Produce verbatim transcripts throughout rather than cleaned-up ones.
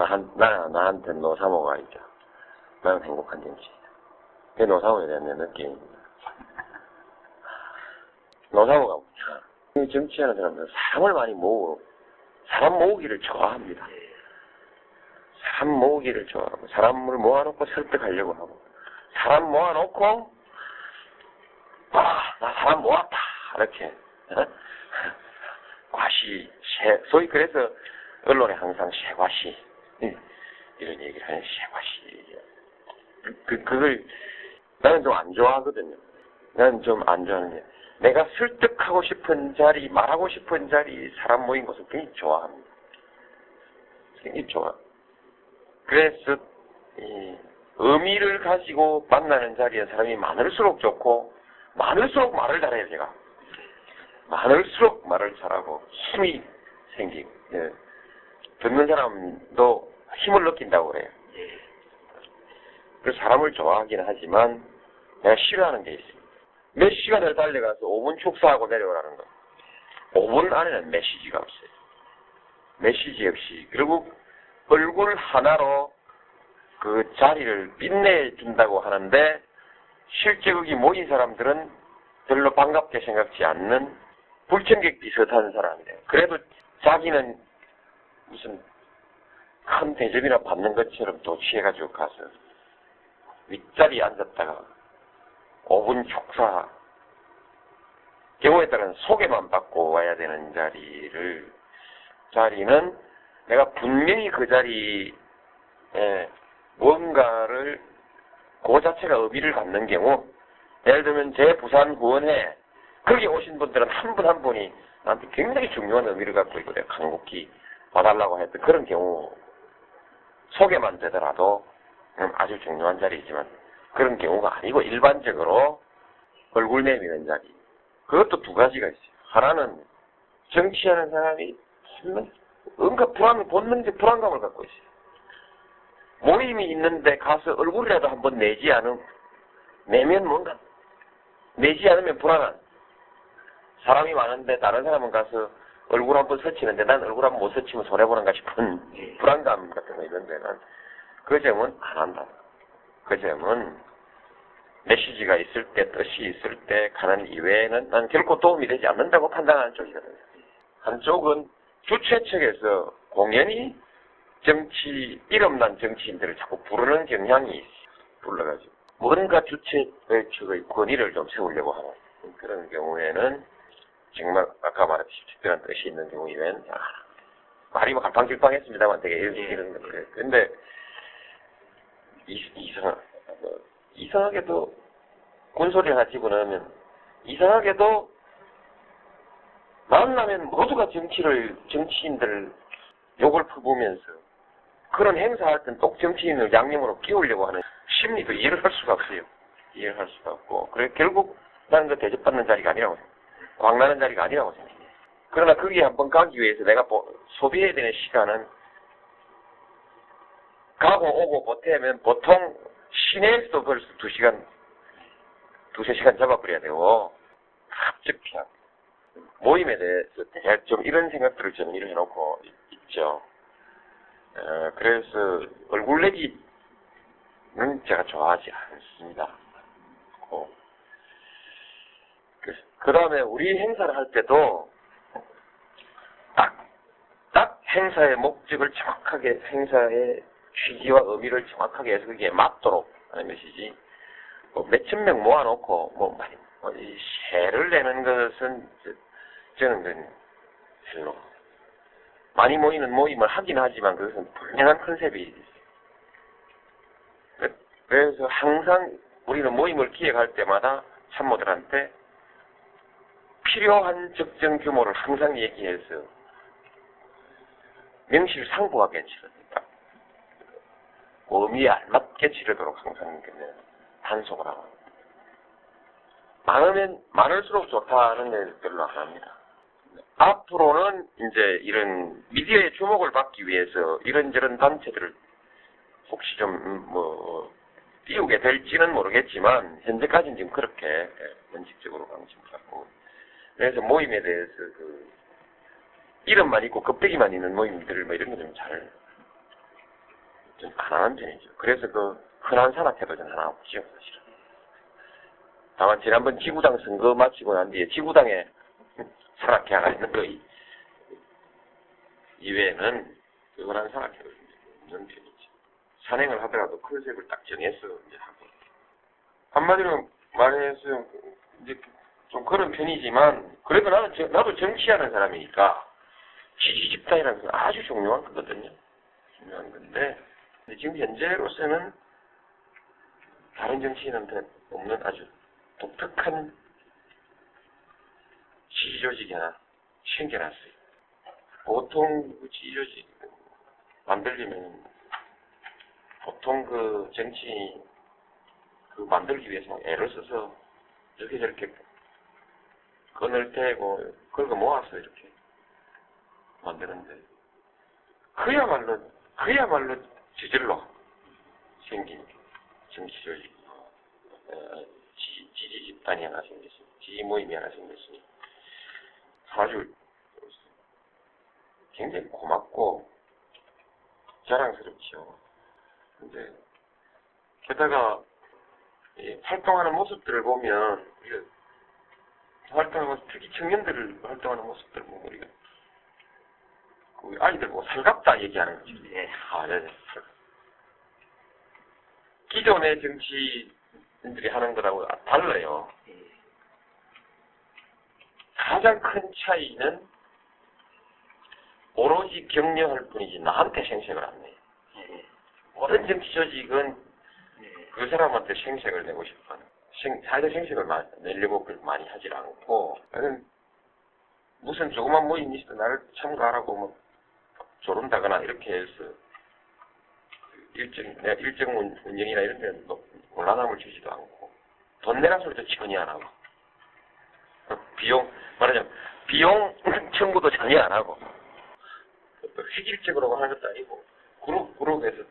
나한, 나, 나한테 노사모가 있죠. 나는 행복한 정치이다. 그게 노사모에 대한 내 느낌입니다. 노사모가 없죠. 이 정치하는 사람들은 사람을 많이 모으고, 사람 모으기를 좋아합니다. 사람 모으기를 좋아하고, 사람을 모아놓고 설득하려고 하고, 사람 모아놓고, 아, 나 사람 모았다. 이렇게. 과시, 세, 소위 그래서 언론에 항상 쇠과시, 이런 얘기를 하는 쇠과시. 그, 그걸, 나는 좀 안 좋아하거든요. 나는 좀 안 좋아하는 게, 내가 설득하고 싶은 자리, 말하고 싶은 자리, 사람 모인 것을 굉장히 좋아합니다. 굉장히 좋아. 그래서, 이, 의미를 가지고 만나는 자리에 사람이 많을수록 좋고, 많을수록 말을 잘해요, 제가. 많을수록 말을 잘하고, 힘이 생기고, 예. 듣는 사람도 힘을 느낀다고 그래요. 그래서 사람을 좋아하긴 하지만, 내가 싫어하는 게 있어요. 몇 시간을 달려가서 오 분 축사하고 내려오라는 거. 오 분 안에는 메시지가 없어요. 메시지 없이. 그리고 얼굴 하나로 그 자리를 빛내준다고 하는데, 실제 거기 모인 사람들은 별로 반갑게 생각지 않는 불청객 비슷한 사람이래요. 그래도 자기는 무슨 큰 대접이나 받는 것처럼 도취해가지고 가서 윗자리에 앉았다가 오 분 축사, 경우에 따른 소개만 받고 와야 되는 자리를, 자리는 내가 분명히 그 자리에 뭔가를, 그 자체가 의미를 갖는 경우, 예를 들면 제 부산 구원에 거기 오신 분들은 한 분 한 분이 나한테 굉장히 중요한 의미를 갖고 있고 내가 간곡히 와달라고 했던 그런 경우, 소개만 되더라도 아주 중요한 자리이지만 그런 경우가 아니고 일반적으로 얼굴 내미는 자리. 그것도 두 가지가 있어요. 하나는 정치하는 사람이 뭔가 불안, 본능적 불안감을 갖고 있어요. 모임이 있는데 가서 얼굴이라도 한번 내지 않은, 내면 뭔가, 내지 않으면 불안한. 사람이 많은데 다른 사람은 가서 얼굴 한번 스치는데 난 얼굴 한번 못 스치면 손해보는가 싶은 불안감 같은 거 있는데 난 그 점은 안 한다. 그 점은 메시지가 있을 때, 뜻이 있을 때 가는 이외에는 난 결코 도움이 되지 않는다고 판단하는 쪽이거든요. 한쪽은 주최 측에서 공연히 정치, 이름난 정치인들을 자꾸 부르는 경향이 있어요. 불러가지고. 뭔가 주체 측의 권위를 좀 세우려고 하는 그런 경우에는 정말 아까 말했듯이 특별한 뜻이 있는 경우 이외에는 아, 말이 뭐 갈팡질팡 했습니다만 되게 이런 거 그래요. 근데 이상, 이상하게도 군소리를 하나 집어넣으면 이상하게도 만나면 모두가 정치를, 정치인들 욕을 퍼부으면서 그런 행사할 땐 똑 정치인을 양념으로 끼우려고 하는 심리도 이해를 할 수가 없어요. 이해를 할 수가 없고. 그래, 결국 나는 그 대접받는 자리가 아니라고 생각해요. 광나는 자리가 아니라고 생각해요. 그러나 거기에 한번 가기 위해서 내가 보, 소비해야 되는 시간은 가고 오고 보태면 보통 시내에서도 벌써 두 시간, 두세 시간 잡아버려야 되고, 갑작피한 모임에 대해서 좀 이런 생각들을 저는 일을 해놓고 있죠. 어, 그래서 얼굴 내기는 제가 좋아하지 않습니다. 어. 그, 그 다음에 우리 행사를 할 때도 딱, 딱 행사의 목적을 정확하게, 행사의 취지와 의미를 정확하게 해서 그게 맞도록 하는 것이지, 뭐 몇천 명 모아놓고 뭐 많이 뭐 이 세를 내는 것은 저는 별로. 많이 모이는 모임을 하긴 하지만 그것은 분명한 컨셉이. 그래서 항상 우리는 모임을 기획할 때마다 참모들한테 필요한 적정 규모를 항상 얘기해서 명실상부하게 치르니까 의미에 알맞게 치르도록 항상 단속을 하고 많으면 많을수록 좋다는 게 별로 안 합니다. 앞으로는 이제 이런 미디어의 주목을 받기 위해서 이런저런 단체들을 혹시 좀 뭐 띄우게 될지는 모르겠지만 현재까지는 지금 그렇게 원칙적으로 방침을 하고, 그래서 모임에 대해서 그 이름만 있고 껍데기만 있는 모임들을 뭐 이런 거 좀 잘 좀 가난한 편이죠. 그래서 그 흔한 산악회도 좀 하나 없죠, 사실은. 다만 지난번 지구당 선거 마치고 난 뒤에 지구당에 산악회 하나 있는 거 이외에는 그 흔한 산악회도 없는 편이죠. 산행을 하더라도 컨셉을 딱 정해서 이제 하고. 한마디로 말해서 이제 좀 그런 편이지만, 그래도 나는, 나도 정치하는 사람이니까, 지지 집단이라는 건 아주 중요한 거거든요. 중요한 건데, 지금 현재로서는 다른 정치인한테 없는 아주 독특한 지지 조직이 하나 생겨났어요. 보통 지지 조직 만들려면, 보통 그 정치, 그 만들기 위해서 애를 써서, 이렇게 저렇게 끈을 떼고, 긁어 모아서 이렇게 만드는데, 그야말로, 그야말로 저질로 생긴 정치 조직, 어, 지, 지지 집단이 하나 생겼습니다. 지지 모임이 하나 생겼습니다. 아주 굉장히 고맙고 자랑스럽죠. 근데, 게다가, 예, 활동하는 모습들을 보면, 활동하는 모습, 특히 청년들을 활동하는 모습들을 보면 우리가 그 아이들 보고 살갑다 얘기하는 거죠. 예, 아, 예, 예. 기존의 정치인들이 하는 거라고 달라요. 가장 큰 차이는 오로지 격려할 뿐이지 나한테 생색을 안 내요. 모든 정치 조직은 그 사람한테 생색을 내고 싶어하는, 자기들 생색을 많이, 내려고 많이 하질 않고, 무슨 조그만 모임이 있어도 나를 참가하라고 뭐 조른다거나 이렇게 해서 일정, 내가 일정 운영이나 이런 데는 곤란함을 주지도 않고, 돈 내라 소리도 전혀 안 하고, 비용, 말하자면 비용 청구도 전혀 안 하고, 또 획일적으로 하는 것도 아니고, 그룹, 그룹에서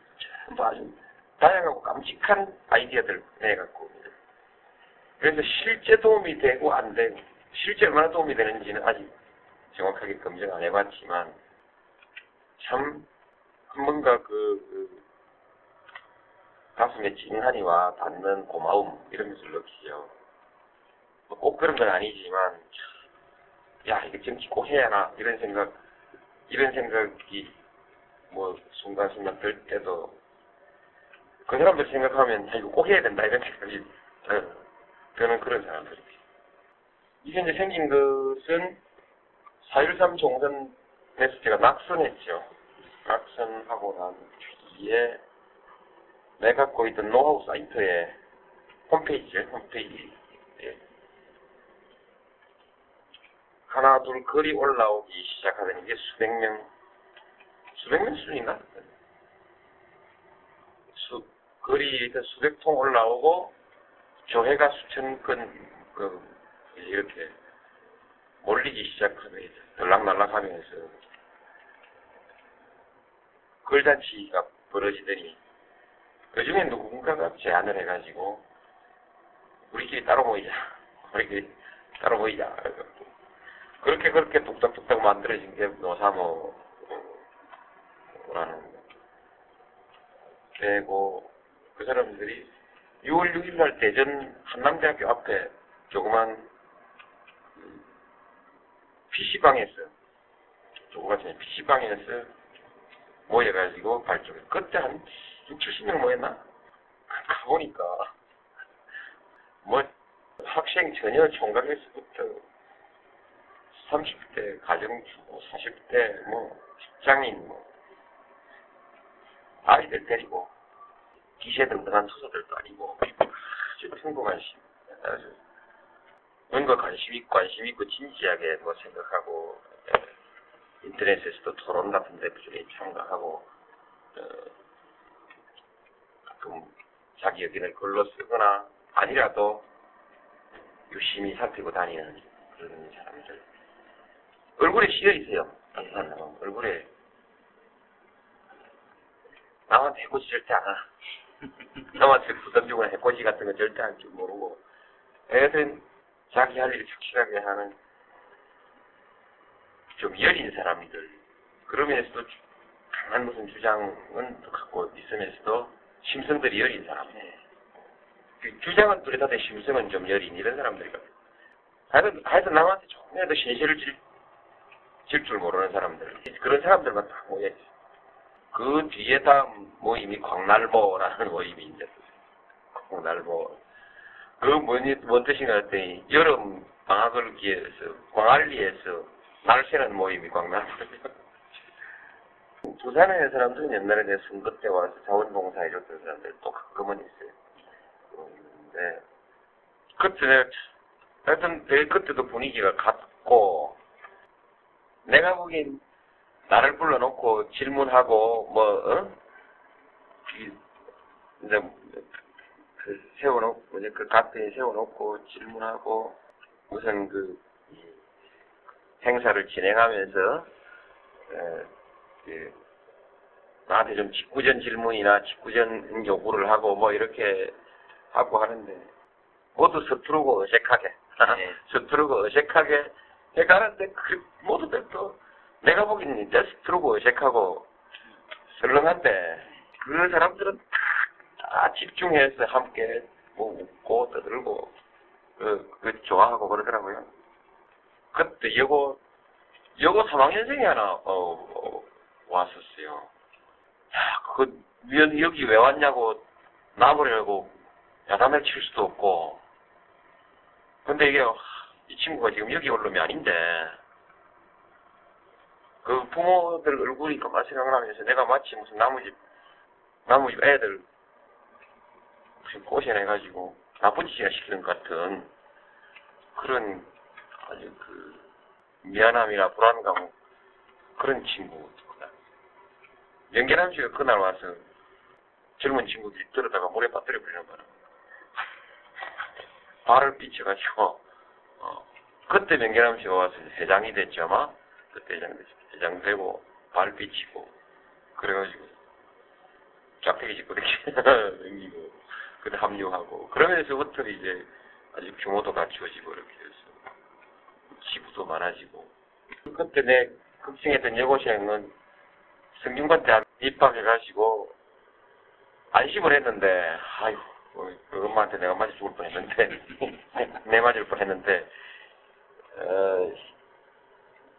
전부 아주 다양하고 깜찍한 아이디어들 내갖고, 그래서 실제 도움이 되고 안 되고, 실제 얼마나 도움이 되는지는 아직 정확하게 검증 안 해봤지만, 참, 뭔가 그, 그 가슴에 찡하니와 닿는 고마움, 이런 것을 느끼죠. 꼭 그런 건 아니지만, 야, 이거 정치 꼭 해야 하나, 이런 생각, 이런 생각이 뭐, 순간순간 들 때도, 그 사람들 생각하면, 야, 이거 꼭 해야 된다, 이런 생각이 드는 그런 사람들이에요. 이게 이제 생긴 것은, 사 일삼 총선에서 제가 낙선했죠. 낙선하고 난 뒤에, 내가 갖고 있던 노하우 사이트에, 홈페이지에, 홈페이지에, 하나, 둘, 글이 올라오기 시작하더니, 이게 수백 명, 수백 명 수준이 났거든요. 수, 글이 수백 통 올라오고, 조회가 수천 건, 그, 이렇게, 몰리기 시작하면, 들락날락하면서, 글잔치가 벌어지더니, 그 중에 누군가가 제안을 해가지고, 우리끼리 따로 모이자. 우리끼리 따로 모이자. 그렇게, 그렇게 뚝딱뚝딱 만들어진 게 노사모라는 되고, 그 사람들이 유월 육일날 대전 한남대학교 앞에 조그만 피씨방에서, 조그만 피씨방에서 모여가지고 발족해. 그때 한 육칠십 명 모였나? 가보니까, 뭐, 학생 전혀 총각에서부터 삼십 대, 가정주부, 사십 대, 뭐, 직장인, 뭐, 아이들 데리고, 기세등등한 투수들도 아니고, 아주 평범한 시, 아주, 뭔가 관심있고, 관심있고, 진지하게 뭐 생각하고, 인터넷에서도 토론 같은 데 부지런히 참가하고, 어, 가끔 자기 의견을 글로 쓰거나, 아니라도, 유심히 살피고 다니는 그런 사람들. 얼굴에 씌여 있어요. 음. 얼굴에. 남한테 해코지 절대 안 하나. 남한테 부담주거나 해코지 같은 거 절대 할 줄 모르고, 애들은 자기 할 일을 착실하게 하는 좀 여린 사람들. 그러면서도 강한 무슨 주장은 갖고 있으면서도 심성들이 여린 사람. 네. 그 주장은 뚜렷한데 심성은 좀 여린 이런 사람들이거든요. 하여튼, 하여튼 남한테 조금이라도 신세를 질, 질 줄 모르는 사람들. 그런 사람들만 다 모여있어요. 그 뒤에 다음 모임이 광날보라는 모임이 이제 광날보. 그 뭔, 뭔 뜻인가 했더니 여름 방학을 기해서 광안리에서 날 새는 모임이 광날보예요. 부산의 사람들은 옛날에 내 선거 때 와서 자원봉사 해줬던 사람들 또 가끔은 있어요. 근데 그때 내가 하여튼 되게 그때도 분위기가 같고, 내가 보기엔 나를 불러놓고 질문하고 뭐 어? 이제 그 세워놓고 이제 그 카페에 세워놓고 질문하고 무슨 그 행사를 진행하면서 에, 그, 나한테 좀 직구전 질문이나 직구전 요구를 하고 뭐 이렇게 하고 하는데, 모두 서투르고 어색하게, 네. 서투르고 어색하게 해가는데, 그, 모두들 또, 내가 보기에는 서투르고 어색하고 설렁한데, 그 사람들은 다, 다 집중해서 함께 뭐 웃고 떠들고, 그, 그 좋아하고 그러더라고요. 그때 여고, 여고 삼 학년생이 하나, 어, 어 왔었어요. 야, 그, 여기 왜 왔냐고, 나보려고, 야단을 칠 수도 없고. 근데 이게, 이 친구가 지금 여기 올 놈이 아닌데, 그 부모들 얼굴이 그만 생각나면서 내가 마치 무슨 나무집, 나무집 애들, 무슨 꼬셔내가지고, 나쁜 짓이나 시키는 것 같은, 그런, 아주 그, 미안함이나 불안감, 그런 친구. 연결한 씨가 그날 와서 젊은 친구들이 들어다가 물에 빠뜨려버리는 거야. 발을 삐쳐가지고, 어, 그때 명계남 씨가 와서 회장이 됐죠, 아마. 그때 회장, 회장 되고, 발 삐치고, 그래가지고, 짝대기 짓고, 이렇게 넘기고, 그때 합류하고, 그러면서부터 이제 아주 규모도 갖추어지고, 이렇게 해서, 지부도 많아지고. 그때 내 급증했던 여고생은 성균관 대학 입학해가지고, 안심을 했는데, 아이고, 그 엄마한테 내가 맞아 죽을 뻔 했는데, 내 맞을 뻔 했는데, 어,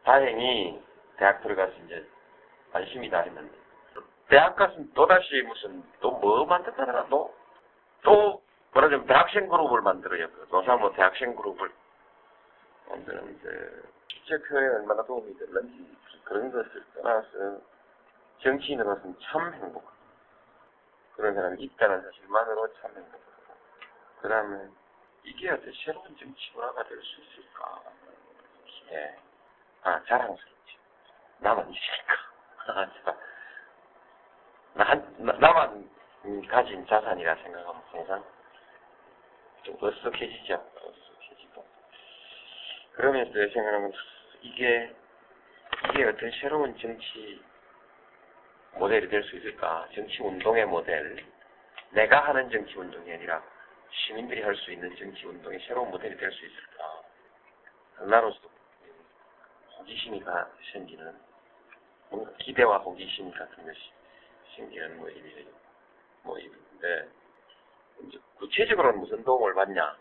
다행히 대학 들어가서 이제 안심이다 했는데, 대학 갔으면 또다시 무슨, 또 뭐 만든다더라, 또, 또, 뭐라면 대학생 그룹을 만들어요. 노사모 대학생 그룹을 만드는데, 실제표에 얼마나 도움이 됐는지, 그런 것을 떠나서, 정치인으로서는 참 행복하다. 그런 사람이 있다는 사실만으로 참 행복하다. 그 다음에 이게 어떻게 새로운 정치 문화가 될 수 있을까? 기대. 아, 자랑스럽지. 나만 있으니까. 나, 나, 나만 가진 자산이라 생각하면 항상 좀 어색해지지 않나? 어색해지고. 그러면서 내 생각은 이게, 이게 어떤 새로운 정치 모델이 될 수 있을까? 정치운동의 모델. 내가 하는 정치운동이 아니라 시민들이 할 수 있는 정치운동의 새로운 모델이 될 수 있을까? 나로서 호기심이 생기는, 뭔가 기대와 호기심 같은 것이 생기는 모임이, 모임인데, 구체적으로는 무슨 도움을 받냐?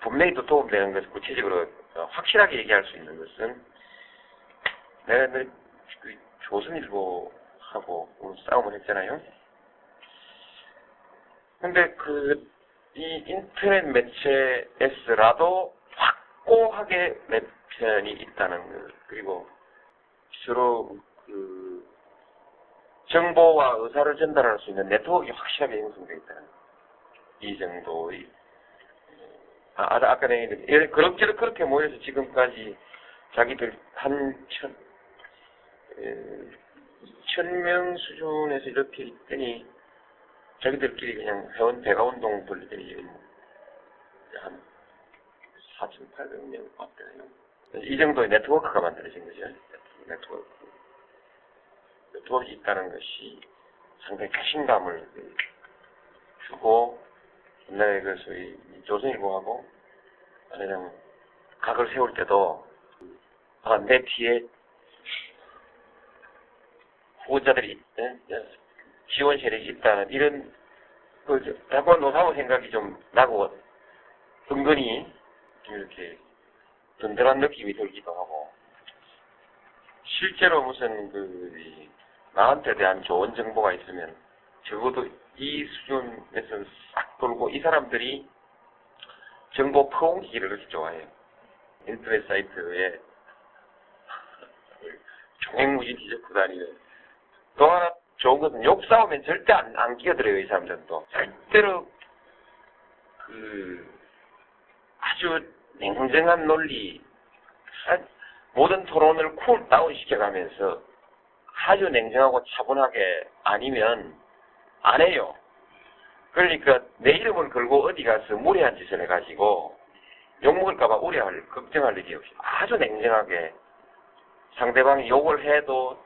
분명히 또 도움되는 것은 구체적으로 확실하게 얘기할 수 있는 것은, 내가 늘 조선일보 하고 싸움을 했잖아요. 근데 그 이 인터넷 매체에서라도 확고하게 내 편이 있다는 것, 그리고 서로 그 정보와 의사를 전달할 수 있는 네트워크가 확실하게 형성되어 있다는 것. 이 정도의 아, 아까 내가 그럭저럭 그렇게 모여서 지금까지 자기들 한 천 에, 이천 명 수준에서 이렇게 있더니, 자기들끼리 그냥 회원 배가운동 돌리더니, 한 사천팔백 명 왔대요. 이 정도의 네트워크가 만들어진 거죠. 네트워크. 네트워크 있다는 것이 상당히 자신감을 주고, 옛날에 그 소위 조선일보하고, 그냥 각을 세울 때도, 아, 내 뒤에 후원자들이, 네? 지원 세력이 있다는 이런 그 자꾸 노사모 생각이 좀 나고 은근히 이렇게 든든한 느낌이 들기도 하고, 실제로 무슨 그 나한테 대한 좋은 정보가 있으면 적어도 이 수준에서 싹 돌고, 이 사람들이 정보 퍼옹기기를 그렇게 좋아해요. 인터넷 사이트에 종횡무진 뒤적고 다니는. 또 하나 좋은 것은 욕싸움엔 절대 안, 안 끼어들어요, 이 사람들은 또. 절대로 그 아주 냉정한 논리, 모든 토론을 쿨다운 시켜가면서 아주 냉정하고 차분하게 아니면 안 해요. 그러니까 내 이름을 걸고 어디 가서 무례한 짓을 해가지고 욕먹을까봐 우려할, 걱정할 일이 없이 아주 냉정하게 상대방이 욕을 해도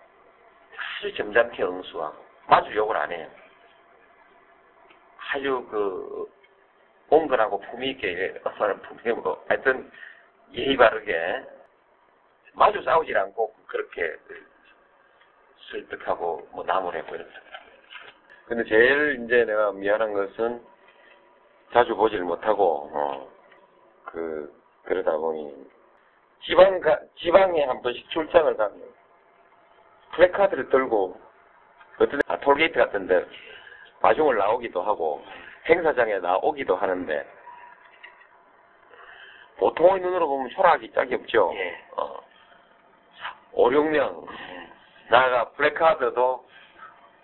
아주 점잖게 응수하고, 마주 욕을 안 해요. 아주 그 온건하고 품위있게, 품위고, 하여튼 예의 바르게 마주 싸우질 않고 그렇게 설득하고 뭐 나무래고 이런. 근데 제일 이제 내가 미안한 것은 자주 보질 못하고 어, 그 그러다 보니 지방 가, 지방에 한 번씩 출장을 가면 플래카드를 들고 어떤 아, 톨게이트 같은데 마중을 나오기도 하고 행사장에 나오기도 하는데, 보통의 눈으로 보면 초라하기 짝이 없죠. 예. 어, 오, 육 명 나가 플래카드도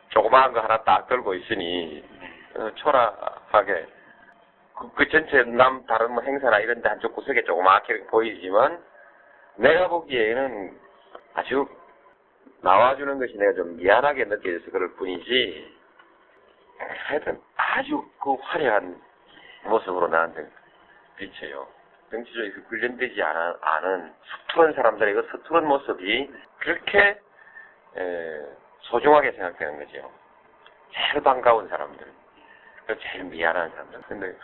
조그마한 거 하나 딱 들고 있으니 어, 초라하게 그, 그 전체 남 다른 뭐 행사나 이런 데 한쪽 구석에 조그맣게 보이지만, 내가 보기에는 아주 나와주는 것이 내가 좀 미안하게 느껴져서 그럴 뿐이지, 하여튼 아주 그 화려한 모습으로 나한테 비쳐요. 정치적으로 훈련되지 않은 서투른 사람들의 그 서투른 모습이 그렇게 에, 소중하게 생각되는 거죠. 제일 반가운 사람들, 제일 미안한 사람들. 근데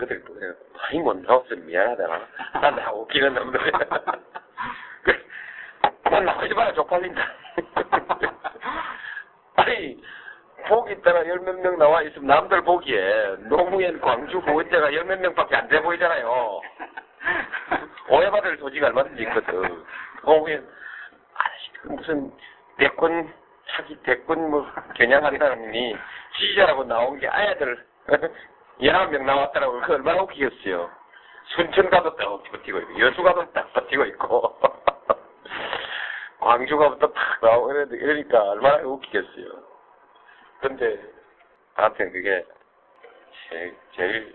그들 많이 못 나왔으면 미안하다나. 난 나 웃기는 놈들. 난 나오지 마라, 쪽팔린다. 아니, 보기 따라 열 몇 명 나와 있으면 남들 보기에 노무현 광주 보훈자가 열 몇 명밖에 안 돼 보이잖아요. 오해받을 소지가 얼마든지 있거든. 노무현, 아니, 무슨 대권, 차기 대권 뭐 겨냥하는 사람이 지지자라고 나온 게 아야들 열한 명 나왔다라고 그 얼마나 웃기겠어요. 순천 가도 딱 버티고 있고, 여수 가도 딱 버티고 있고, 광주 가도 딱 나오고, 이러니까 얼마나 웃기겠어요. 근데 나한테는 그게 제일, 제일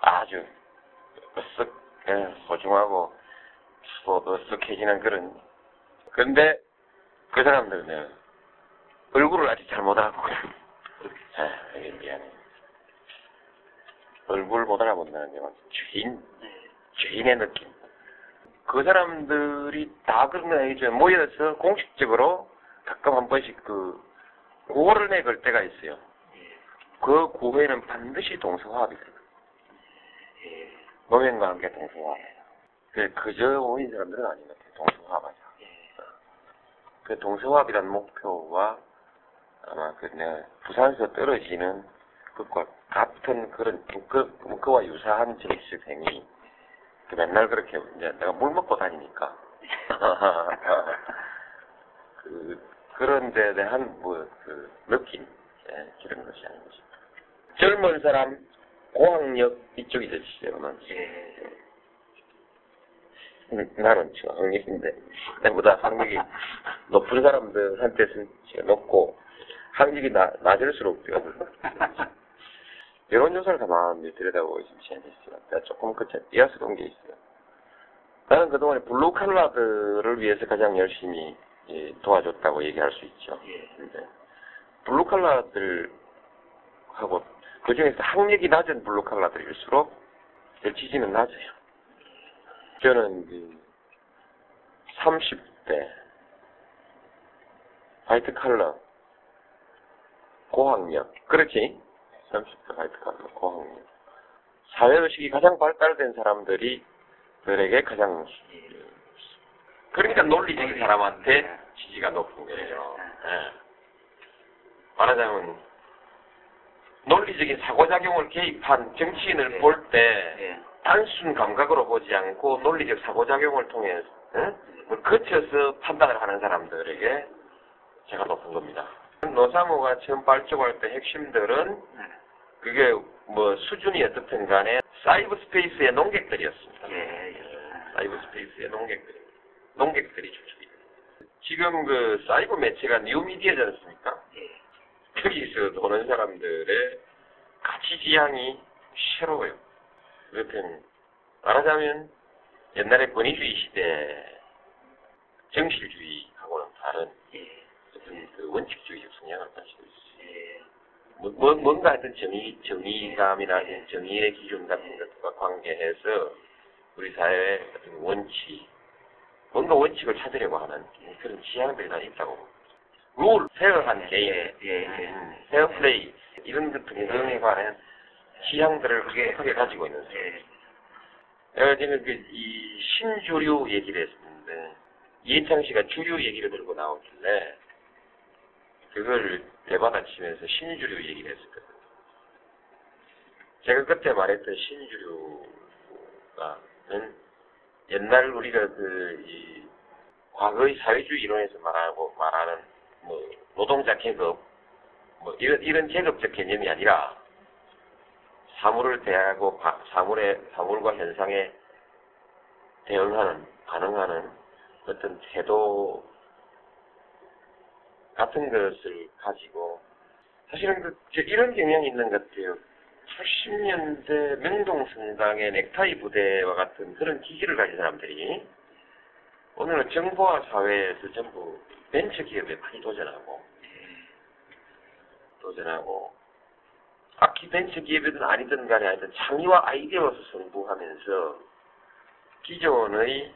아주 으쓱 소중하고 으쓱해지는 그런. 근데 그 사람들은 얼굴을 아직 잘 못 알아보고, 아, 이게 미안해. 얼굴 못 알아본다는 게 완전 죄인, 죄인의 느낌. 그 사람들이 다 그런 아니지, 모여서 공식적으로 가끔 한 번씩 그 구호를 내걸 때가 있어요. 그 구호에는 반드시 동서화합이 들어요. 노무현과 함께 동서화합이에요. 그저 오인 사람들은 아닌 것 같아요. 동서화합하자. 그 동서화합이란 목표와 아마 그 내가 부산에서 떨어지는 것과 같은 그런 그와 유사한 정치생이 그 맨날 그렇게 이제 내가 물 먹고 다니니까 그 그런 데에 대한, 뭐, 그, 느낌, 예, 그런 것이 아닌지. 젊은 사람, 고학력, 이쪽이 되시죠, 그러면. 예. 나는 지금 학력인데, 나보다 학력이 높은 사람들한테는 제가 높고, 학력이 나, 낮을수록, 여론조사를 가만히 들여다보고 있으면 재밌어요. 내가 조금 그, 이해스러운 게 있어요. 나는 그동안에 블루칼라들을 위해서 가장 열심히, 예, 도와줬다고 얘기할 수 있죠. 예. 블루칼라들하고 그 중에서 학력이 낮은 블루칼라들일수록 제 지지는 낮아요. 저는 삼십 대 화이트칼라 고학력, 그렇지? 삼십 대 화이트칼라 고학력, 사회의식이 가장 발달된 사람들이 들에게 가장, 그러니까 논리적인 사람한테 지지가 높은 거예요. 네. 말하자면 논리적인 사고작용을 개입한 정치인을 예. 볼 때 예. 단순 감각으로 보지 않고 논리적 사고작용을 통해 예? 거쳐서 판단을 하는 사람들에게 제가 높은 겁니다. 노사모가 처음 발족할 때 핵심들은 그게 뭐 수준이 어떻든 간에 사이버 스페이스의 농객들이었습니다. 예, 예. 사이버 스페이스의 농객들이 농객들이 주축입니다. 지금 그 사이버 매체가 뉴미디어지 않습니까? 예. 거기서 도는 사람들의 가치지향이 새로워요. 그렇다면 말하자면 옛날에 권위주의 시대 정실주의하고는 다른 예. 어떤 그 원칙주의적 성향을 가지고 있어요. 예. 뭐, 뭐, 뭔가 하여튼 정의, 정의감이나 예. 정의의 기준 같은 것과 관계해서 우리 사회의 어떤 원칙, 뭔가 원칙을 찾으려고 하는 그런 지향들이 다 있다고 봅니다. 룰, 페어한 게임, 예, 예, 예. 페어 플레이, 이런 등등에 관한 지향들을 그게 크게 가지고 있는 사회. 제가 지금 그, 이, 신주류 얘기를 했었는데, 이해창 씨가 주류 얘기를 들고 나오길래, 그걸 대받아치면서 신주류 얘기를 했었거든요. 제가 그때 말했던 신주류가는 옛날 우리가 그, 이, 과거의 사회주의 이론에서 말하고 말하는, 뭐, 노동자 계급, 뭐, 이런, 이런 계급적 개념이 아니라, 사물을 대하고, 사물의, 사물과 현상에 대응하는, 반응하는 어떤 태도 같은 것을 가지고, 사실은 그, 이런 경향이 있는 것 같아요. 팔십 년대 명동성당의 넥타이 부대와 같은 그런 기기를 가진 사람들이 오늘은 정보화 사회에서 전부 벤처기업에 많이 도전하고 도전하고 악기 벤처기업이든 아니든 간에 하여튼 창의와 아이디어에서 승부하면서 기존의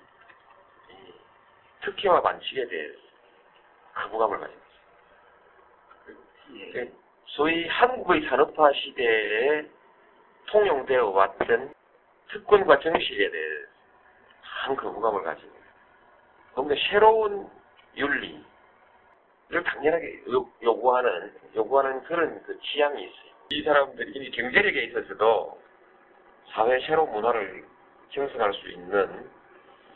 특혜와 반칙에 대해서 거부감을 가지고 있습니다. 소위 한국의 산업화 시대에 통용되어 왔던 특권과 정실에 대해서 한 거부감을 가지고 뭔가 새로운 윤리를 당연하게 요구하는 요구하는 그런 그 지향이 있어요. 이 사람들이 경제력에 있어서도 사회 새로운 문화를 형성할 수 있는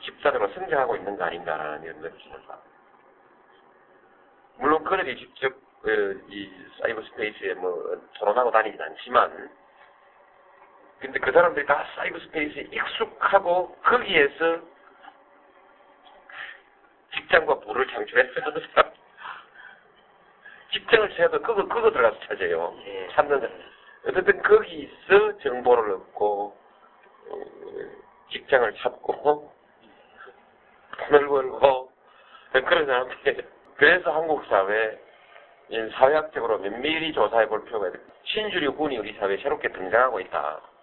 집단으로 성장하고 있는 거 아닌가라는 이런 느낌을 받아요. 물론 그들이 직접 그, 이, 사이버 스페이스에 뭐, 토론하고 다니진 않지만, 근데 그 사람들이 다 사이버 스페이스에 익숙하고, 거기에서, 직장과 부를 창출해서 하는 사람, 직장을 찾아도 그거, 그거 들어가서 찾아요. 예. 찾는 사람. 어쨌든 거기서 정보를 얻고, 직장을 찾고, 돈을 벌고, 그런 사람들. 그래서 한국 사회, 사회학적으로 면밀히 조사해 볼 필요가 있다. 신주류 군이 우리 사회에 새롭게 등장하고 있다.